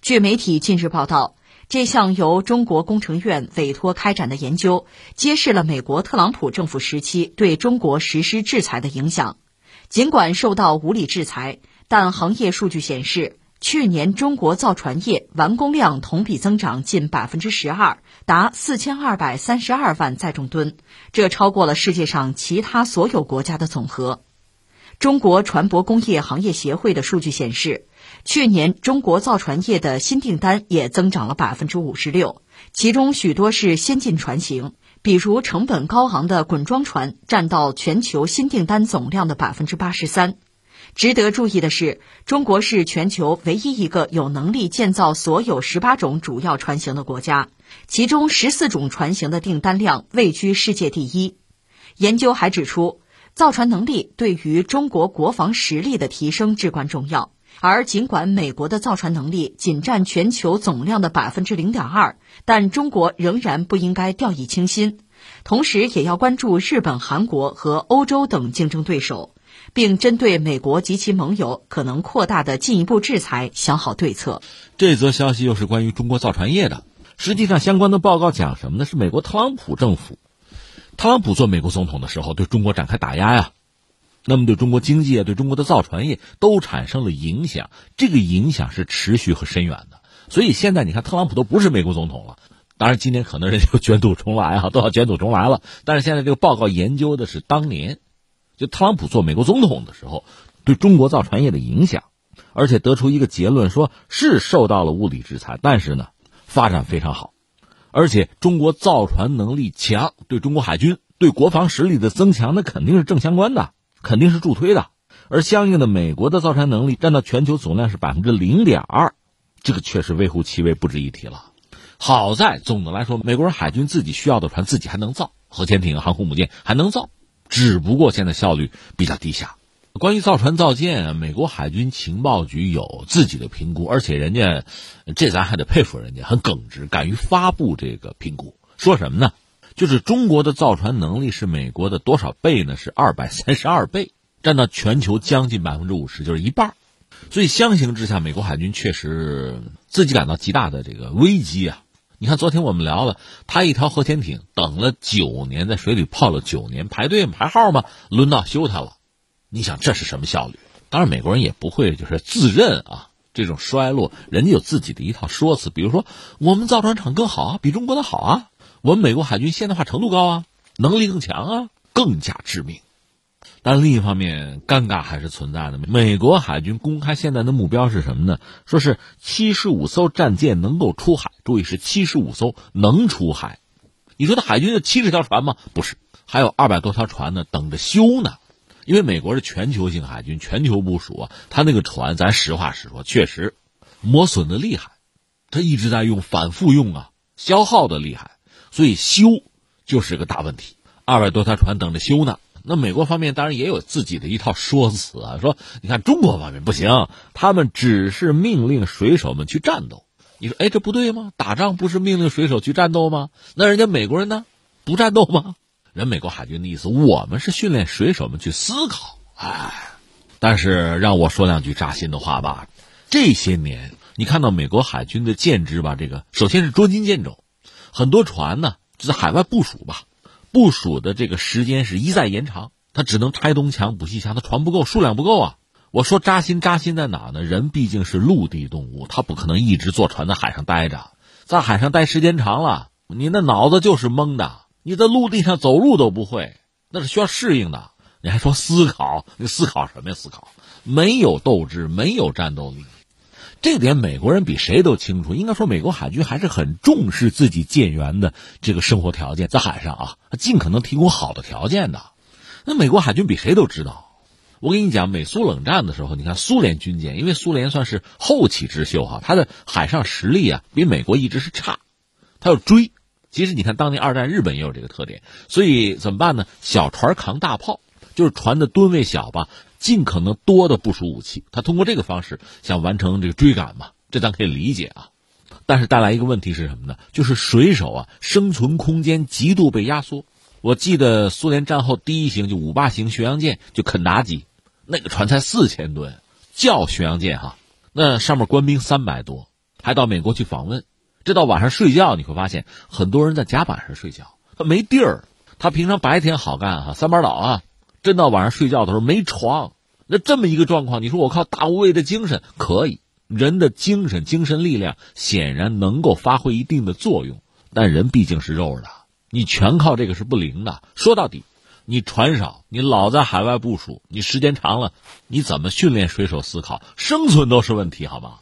据媒体近日报道，这项由中国工程院委托开展的研究揭示了美国特朗普政府时期对中国实施制裁的影响。尽管受到无理制裁，但行业数据显示，去年中国造船业完工量同比增长近 百分之十二， 达四千二百三十二万载重吨，这超过了世界上其他所有国家的总和。中国船舶工业行业协会的数据显示，去年中国造船业的新订单也增长了 百分之五十六， 其中许多是先进船型，比如成本高昂的滚装船占到全球新订单总量的 百分之八十三。 值得注意的是，中国是全球唯一一个有能力建造所有十八种主要船型的国家，其中十四种船型的订单量位居世界第一。研究还指出，造船能力对于中国国防实力的提升至关重要，而尽管美国的造船能力仅占全球总量的 百分之零点二， 但中国仍然不应该掉以轻心，同时也要关注日本、韩国和欧洲等竞争对手，并针对美国及其盟友可能扩大的进一步制裁想好对策。这则消息又是关于中国造船业的。实际上相关的报告讲什么呢？是美国特朗普政府，特朗普做美国总统的时候对中国展开打压呀，那么对中国经济、对中国的造船业都产生了影响，这个影响是持续和深远的。所以现在你看特朗普都不是美国总统了，当然今年可能人家又卷土重来啊，都要卷土重来了。但是现在这个报告研究的是当年就特朗普做美国总统的时候对中国造船业的影响，而且得出一个结论，说是受到了物理制裁，但是呢发展非常好，而且中国造船能力强，对中国海军、对国防实力的增强那肯定是正相关的，肯定是助推的。而相应的美国的造船能力占到全球总量是 百分之零点二， 这个确实微乎其微，不值一提了。好在总的来说美国人海军自己需要的船自己还能造，核潜艇、航空母舰还能造，只不过现在效率比较低下。关于造船造舰，美国海军情报局有自己的评估，而且人家这咱还得佩服人家，很耿直，敢于发布这个评估。说什么呢？就是中国的造船能力是美国的多少倍呢？是二百三十二倍，占到全球将近 百分之五十， 就是一半。所以相形之下美国海军确实自己感到极大的这个危机啊。你看昨天我们聊了，他一条核潜艇等了九年，在水里泡了九年，排队排号嘛，轮到修它了。你想这是什么效率？当然美国人也不会就是自认啊这种衰落，人家有自己的一套说辞，比如说我们造船厂更好啊，比中国的好啊，我们美国海军现代化程度高啊，能力更强啊，更加致命。但另一方面尴尬还是存在的。美国海军公开现在的目标是什么呢？说是七十五艘战舰能够出海，注意是七十五艘能出海。你说的海军有七十条船吗？不是，还有二百多条船呢等着修呢。因为美国是全球性海军，全球部署啊，他那个船咱实话实说确实磨损的厉害，他一直在用，反复用啊，消耗的厉害，所以修就是个大问题。二百多条船等着修呢。那美国方面当然也有自己的一套说辞啊，说你看中国方面不行，他们只是命令水手们去战斗。你说哎，这不对吗？打仗不是命令水手去战斗吗？那人家美国人呢？不战斗吗？人美国海军的意思，我们是训练水手们去思考。哎，但是让我说两句扎心的话吧，这些年你看到美国海军的舰只吧，这个首先是捉襟见肘，很多船呢就在海外部署吧，部署的这个时间是一再延长，他只能拆东墙补西墙，他船不够，数量不够啊。我说扎心，扎心在哪呢？人毕竟是陆地动物，他不可能一直坐船在海上待着，在海上待时间长了，你那脑子就是懵的，你在陆地上走路都不会，那是需要适应的。你还说思考，你思考什么呀？思考没有斗志，没有战斗力，这点美国人比谁都清楚。应该说美国海军还是很重视自己舰员的这个生活条件，在海上啊尽可能提供好的条件的。那美国海军比谁都知道。我跟你讲，美苏冷战的时候，你看苏联军舰，因为苏联算是后起之秀啊，它的海上实力啊比美国一直是差，它要追。其实你看当年二战日本也有这个特点，所以怎么办呢？小船扛大炮，就是船的吨位小吧，尽可能多的部署武器，他通过这个方式想完成这个追赶嘛，这咱可以理解啊。但是带来一个问题是什么呢？就是水手啊生存空间极度被压缩。我记得苏联战后第一型就五八型巡洋舰，就肯达级，那个船才四千吨，叫巡洋舰哈，那上面官兵三百多，还到美国去访问。这到晚上睡觉你会发现很多人在甲板上睡觉，他没地儿，他平常白天好干啊，三班倒啊，真到晚上睡觉的时候没床。那这么一个状况，你说我靠大无畏的精神可以，人的精神精神力量显然能够发挥一定的作用，但人毕竟是肉的，你全靠这个是不灵的。说到底你船少，你老在海外部署，你时间长了，你怎么训练水手思考？生存都是问题好吗？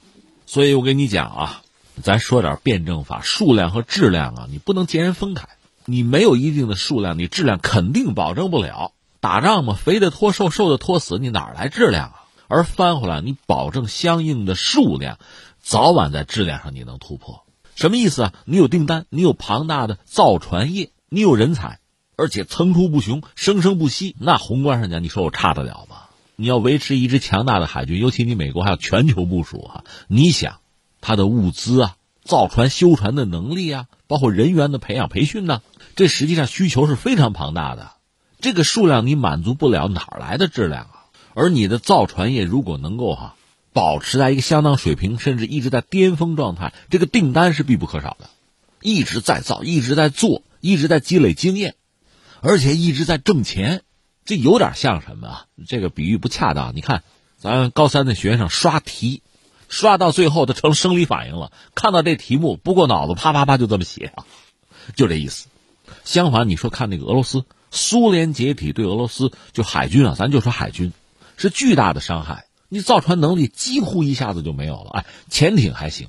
所以我跟你讲啊，咱说点辩证法，数量和质量啊你不能截然分开，你没有一定的数量，你质量肯定保证不了。打仗嘛，肥的拖瘦，瘦的拖死，你哪来质量啊？而翻回来，你保证相应的数量，早晚在质量上你能突破。什么意思啊？你有订单，你有庞大的造船业，你有人才，而且层出不穷，生生不息，那宏观上讲，你说我差得了吗？你要维持一支强大的海军，尤其你美国还有全球部署啊，你想它的物资啊，造船修船的能力啊，包括人员的培养培训呢、啊，这实际上需求是非常庞大的，这个数量你满足不了，哪来的质量啊？而你的造船业如果能够哈、啊、保持在一个相当水平，甚至一直在巅峰状态，这个订单是必不可少的，一直在造，一直在做，一直在积累经验，而且一直在挣钱。这有点像什么啊？这个比喻不恰当。你看咱高三的学生刷题，刷到最后他成生理反应了，看到这题目不过脑子啪啪啪就这么写啊，就这意思。相反你说看那个俄罗斯，苏联解体对俄罗斯就海军啊，咱就说海军是巨大的伤害，你造船能力几乎一下子就没有了。哎，潜艇还行，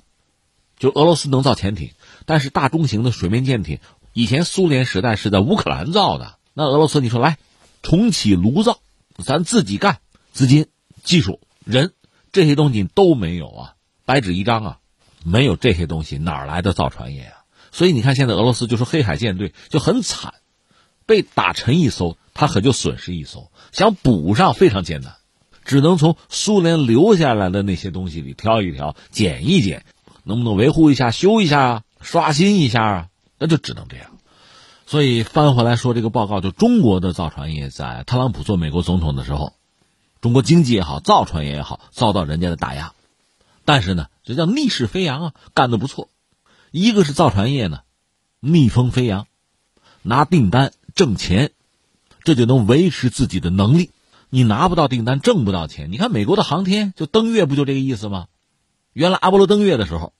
就俄罗斯能造潜艇，但是大中型的水面舰艇以前苏联时代是在乌克兰造的，那俄罗斯你说来重启炉造，咱自己干，资金、技术、人，这些东西都没有啊，白纸一张啊，没有这些东西哪来的造船业啊？所以你看现在俄罗斯就说黑海舰队就很惨，被打沉一艘他可就损失一艘，想补上非常艰难，只能从苏联留下来的那些东西里挑一挑，捡一捡，能不能维护一下、修一下啊、刷新一下啊，那就只能这样。所以翻回来说这个报告，就中国的造船业在特朗普做美国总统的时候，中国经济也好，造船业也好，遭到人家的打压，但是呢这叫逆势飞扬啊，干得不错。一个是造船业呢逆风飞扬，拿订单挣钱，这就能维持自己的能力，你拿不到订单挣不到钱。你看美国的航天就登月不就这个意思吗？原来阿波罗登月的时候，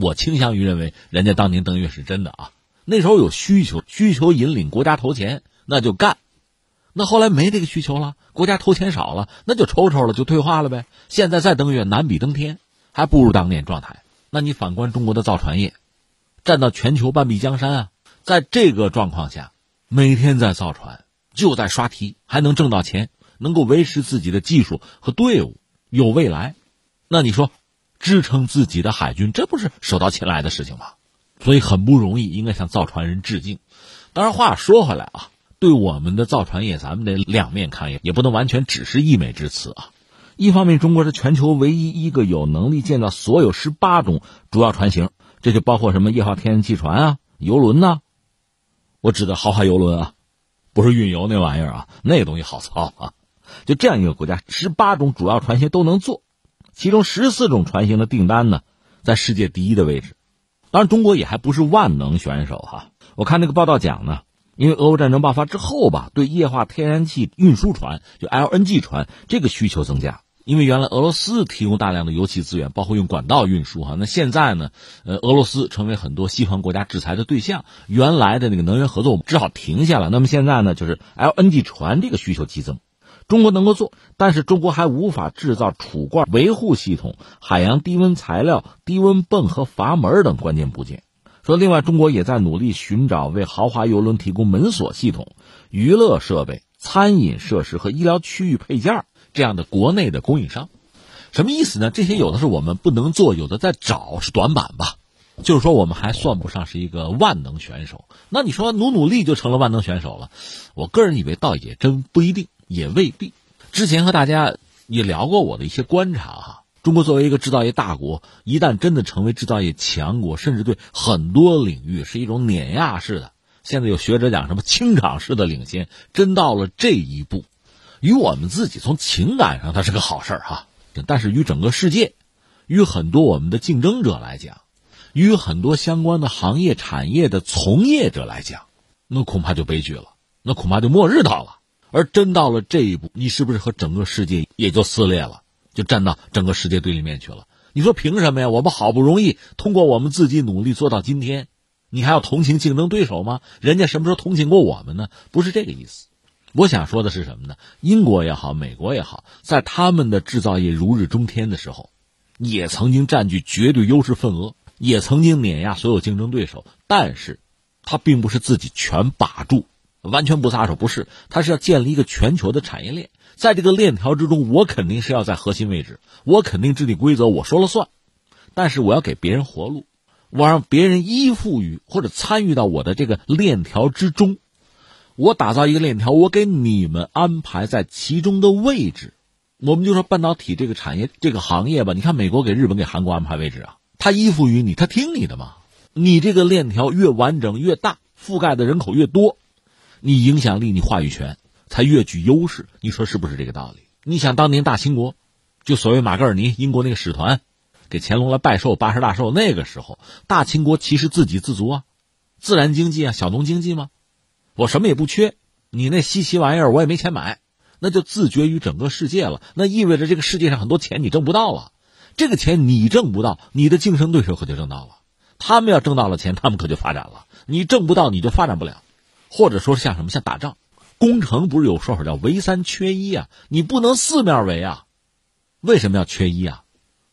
我倾向于认为人家当年登月是真的啊，那时候有需求，需求引领国家投钱，那就干。那后来没这个需求了，国家投钱少了，那就抽抽了，就退化了呗。现在再登月难比登天，还不如当年状态。那你反观中国的造船业，站到全球半壁江山啊，在这个状况下，每天在造船，就在刷题，还能挣到钱，能够维持自己的技术和队伍，有未来。那你说，支撑自己的海军，这不是手到擒来的事情吗？所以很不容易，应该向造船人致敬。当然话说回来啊，对我们的造船业咱们得两面看，也也不能完全只是溢美之词啊。一方面中国是全球唯一一个有能力建造所有十八种主要船型，这就包括什么液化天然气船啊、游轮啊，我指的豪华游轮啊，不是运油那玩意儿啊，那个东西好糙啊。就这样一个国家十八种主要船型都能做，其中十四种船型的订单呢在世界第一的位置。当然中国也还不是万能选手哈。我看那个报道讲呢，因为俄乌战争爆发之后吧，对液化天然气运输船就 L N G 船这个需求增加，因为原来俄罗斯提供大量的油气资源，包括用管道运输哈。那现在呢呃，俄罗斯成为很多西方国家制裁的对象，原来的那个能源合作我们只好停下了，那么现在呢就是 L N G 船这个需求激增，中国能够做，但是中国还无法制造储罐维护系统、海洋低温材料、低温泵和阀门等关键部件。说另外中国也在努力寻找为豪华邮轮提供门锁系统、娱乐设备、餐饮设施和医疗区域配件这样的国内的供应商。什么意思呢？这些有的是我们不能做，有的在找，是短板吧。就是说我们还算不上是一个万能选手。那你说努努力就成了万能选手了？我个人以为倒也真不一定，也未必。之前和大家也聊过我的一些观察哈、啊，中国作为一个制造业大国，一旦真的成为制造业强国，甚至对很多领域是一种碾压式的，现在有学者讲什么清场式的领先，真到了这一步，与我们自己从情感上它是个好事哈、啊，但是与整个世界，与很多我们的竞争者来讲，与很多相关的行业产业的从业者来讲，那恐怕就悲剧了，那恐怕就末日到了。而真到了这一步，你是不是和整个世界也就撕裂了，就站到整个世界对立面去了？你说凭什么呀？我们好不容易通过我们自己努力做到今天，你还要同情竞争对手吗？人家什么时候同情过我们呢？不是这个意思。我想说的是什么呢？英国也好，美国也好，在他们的制造业如日中天的时候，也曾经占据绝对优势份额，也曾经碾压所有竞争对手，但是他并不是自己全把住，完全不撒手，不是，它是要建立一个全球的产业链，在这个链条之中，我肯定是要在核心位置，我肯定制定规则，我说了算，但是我要给别人活路，我让别人依附于或者参与到我的这个链条之中，我打造一个链条，我给你们安排在其中的位置。我们就说半导体这个产业这个行业吧，你看美国给日本给韩国安排位置啊，他依附于你，他听你的嘛，你这个链条越完整越大，覆盖的人口越多，你影响力、你话语权才越具优势。你说是不是这个道理？你想当年大清国，就所谓马格尔尼英国那个使团给乾隆来拜寿八十大寿，那个时候大清国其实自给自足啊，自然经济啊，小农经济嘛，我什么也不缺，你那稀奇玩意儿我也没钱买，那就自绝于整个世界了。那意味着这个世界上很多钱你挣不到了，这个钱你挣不到，你的竞争对手可就挣到了，他们要挣到了钱，他们可就发展了，你挣不到你就发展不了。或者说是像什么，像打仗攻城，不是有说法叫围三缺一啊，你不能四面围啊。为什么要缺一啊？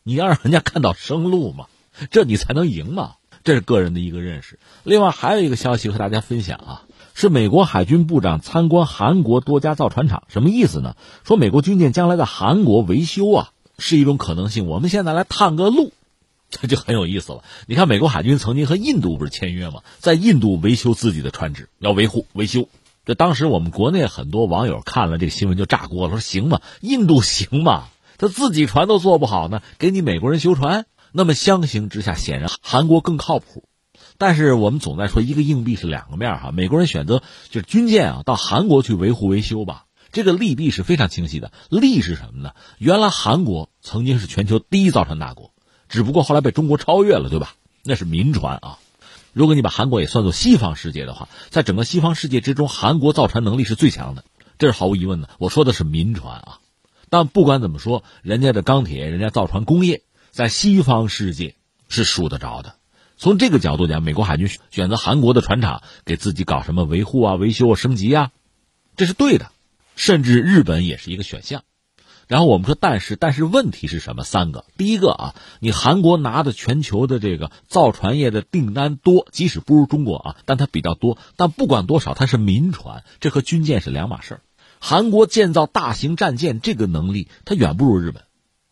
你要让人家看到生路嘛，这你才能赢嘛。这是个人的一个认识。另外还有一个消息和大家分享啊，是美国海军部长参观韩国多家造船厂。什么意思呢？说美国军舰将来在韩国维修啊是一种可能性，我们现在来探个路，这就很有意思了。你看美国海军曾经和印度不是签约吗？在印度维修自己的船只，要维护维修。这当时我们国内很多网友看了这个新闻就炸锅了，说行吗？印度行吗？他自己船都做不好呢，给你美国人修船。那么相形之下，显然韩国更靠谱。但是我们总在说一个硬币是两个面哈，美国人选择就是军舰啊到韩国去维护维修吧，这个利弊是非常清晰的。利是什么呢？原来韩国曾经是全球第一造船大国，只不过后来被中国超越了，对吧？那是民船啊。如果你把韩国也算作西方世界的话，在整个西方世界之中，韩国造船能力是最强的，这是毫无疑问的。我说的是民船啊。但不管怎么说，人家的钢铁，人家造船工业在西方世界是数得着的。从这个角度讲，美国海军选择韩国的船厂给自己搞什么维护啊、维修啊、升级啊，这是对的。甚至日本也是一个选项。然后我们说但是，但是问题是什么？三个。第一个啊，你韩国拿的全球的这个造船业的订单多，即使不如中国啊，但它比较多。但不管多少，它是民船，这和军舰是两码事儿。韩国建造大型战舰这个能力它远不如日本，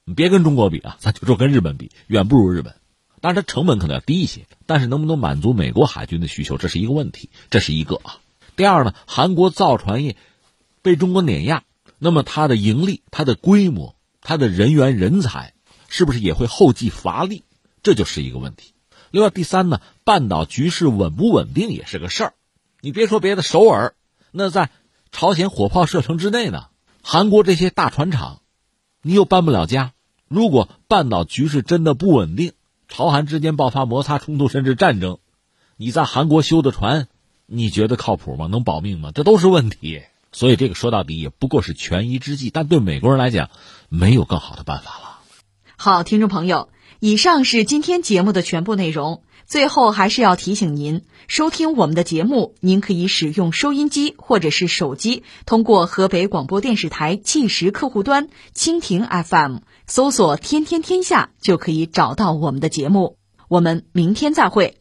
你别跟中国比啊，咱就说跟日本比，远不如日本。当然它成本可能要低一些，但是能不能满足美国海军的需求，这是一个问题，这是一个啊。第二呢，韩国造船业被中国碾压，那么它的盈利、它的规模、它的人员人才是不是也会后继乏力，这就是一个问题。另外第三呢，半岛局势稳不稳定也是个事儿。你别说别的，首尔那在朝鲜火炮射程之内呢，韩国这些大船厂你又搬不了家。如果半岛局势真的不稳定，朝韩之间爆发摩擦冲突甚至战争，你在韩国修的船你觉得靠谱吗？能保命吗？这都是问题。所以这个说到底也不过是权宜之计，但对美国人来讲没有更好的办法了。好，听众朋友，以上是今天节目的全部内容。最后还是要提醒您，收听我们的节目，您可以使用收音机或者是手机，通过河北广播电视台即时客户端蜻蜓 F M 搜索天天天下，就可以找到我们的节目。我们明天再会。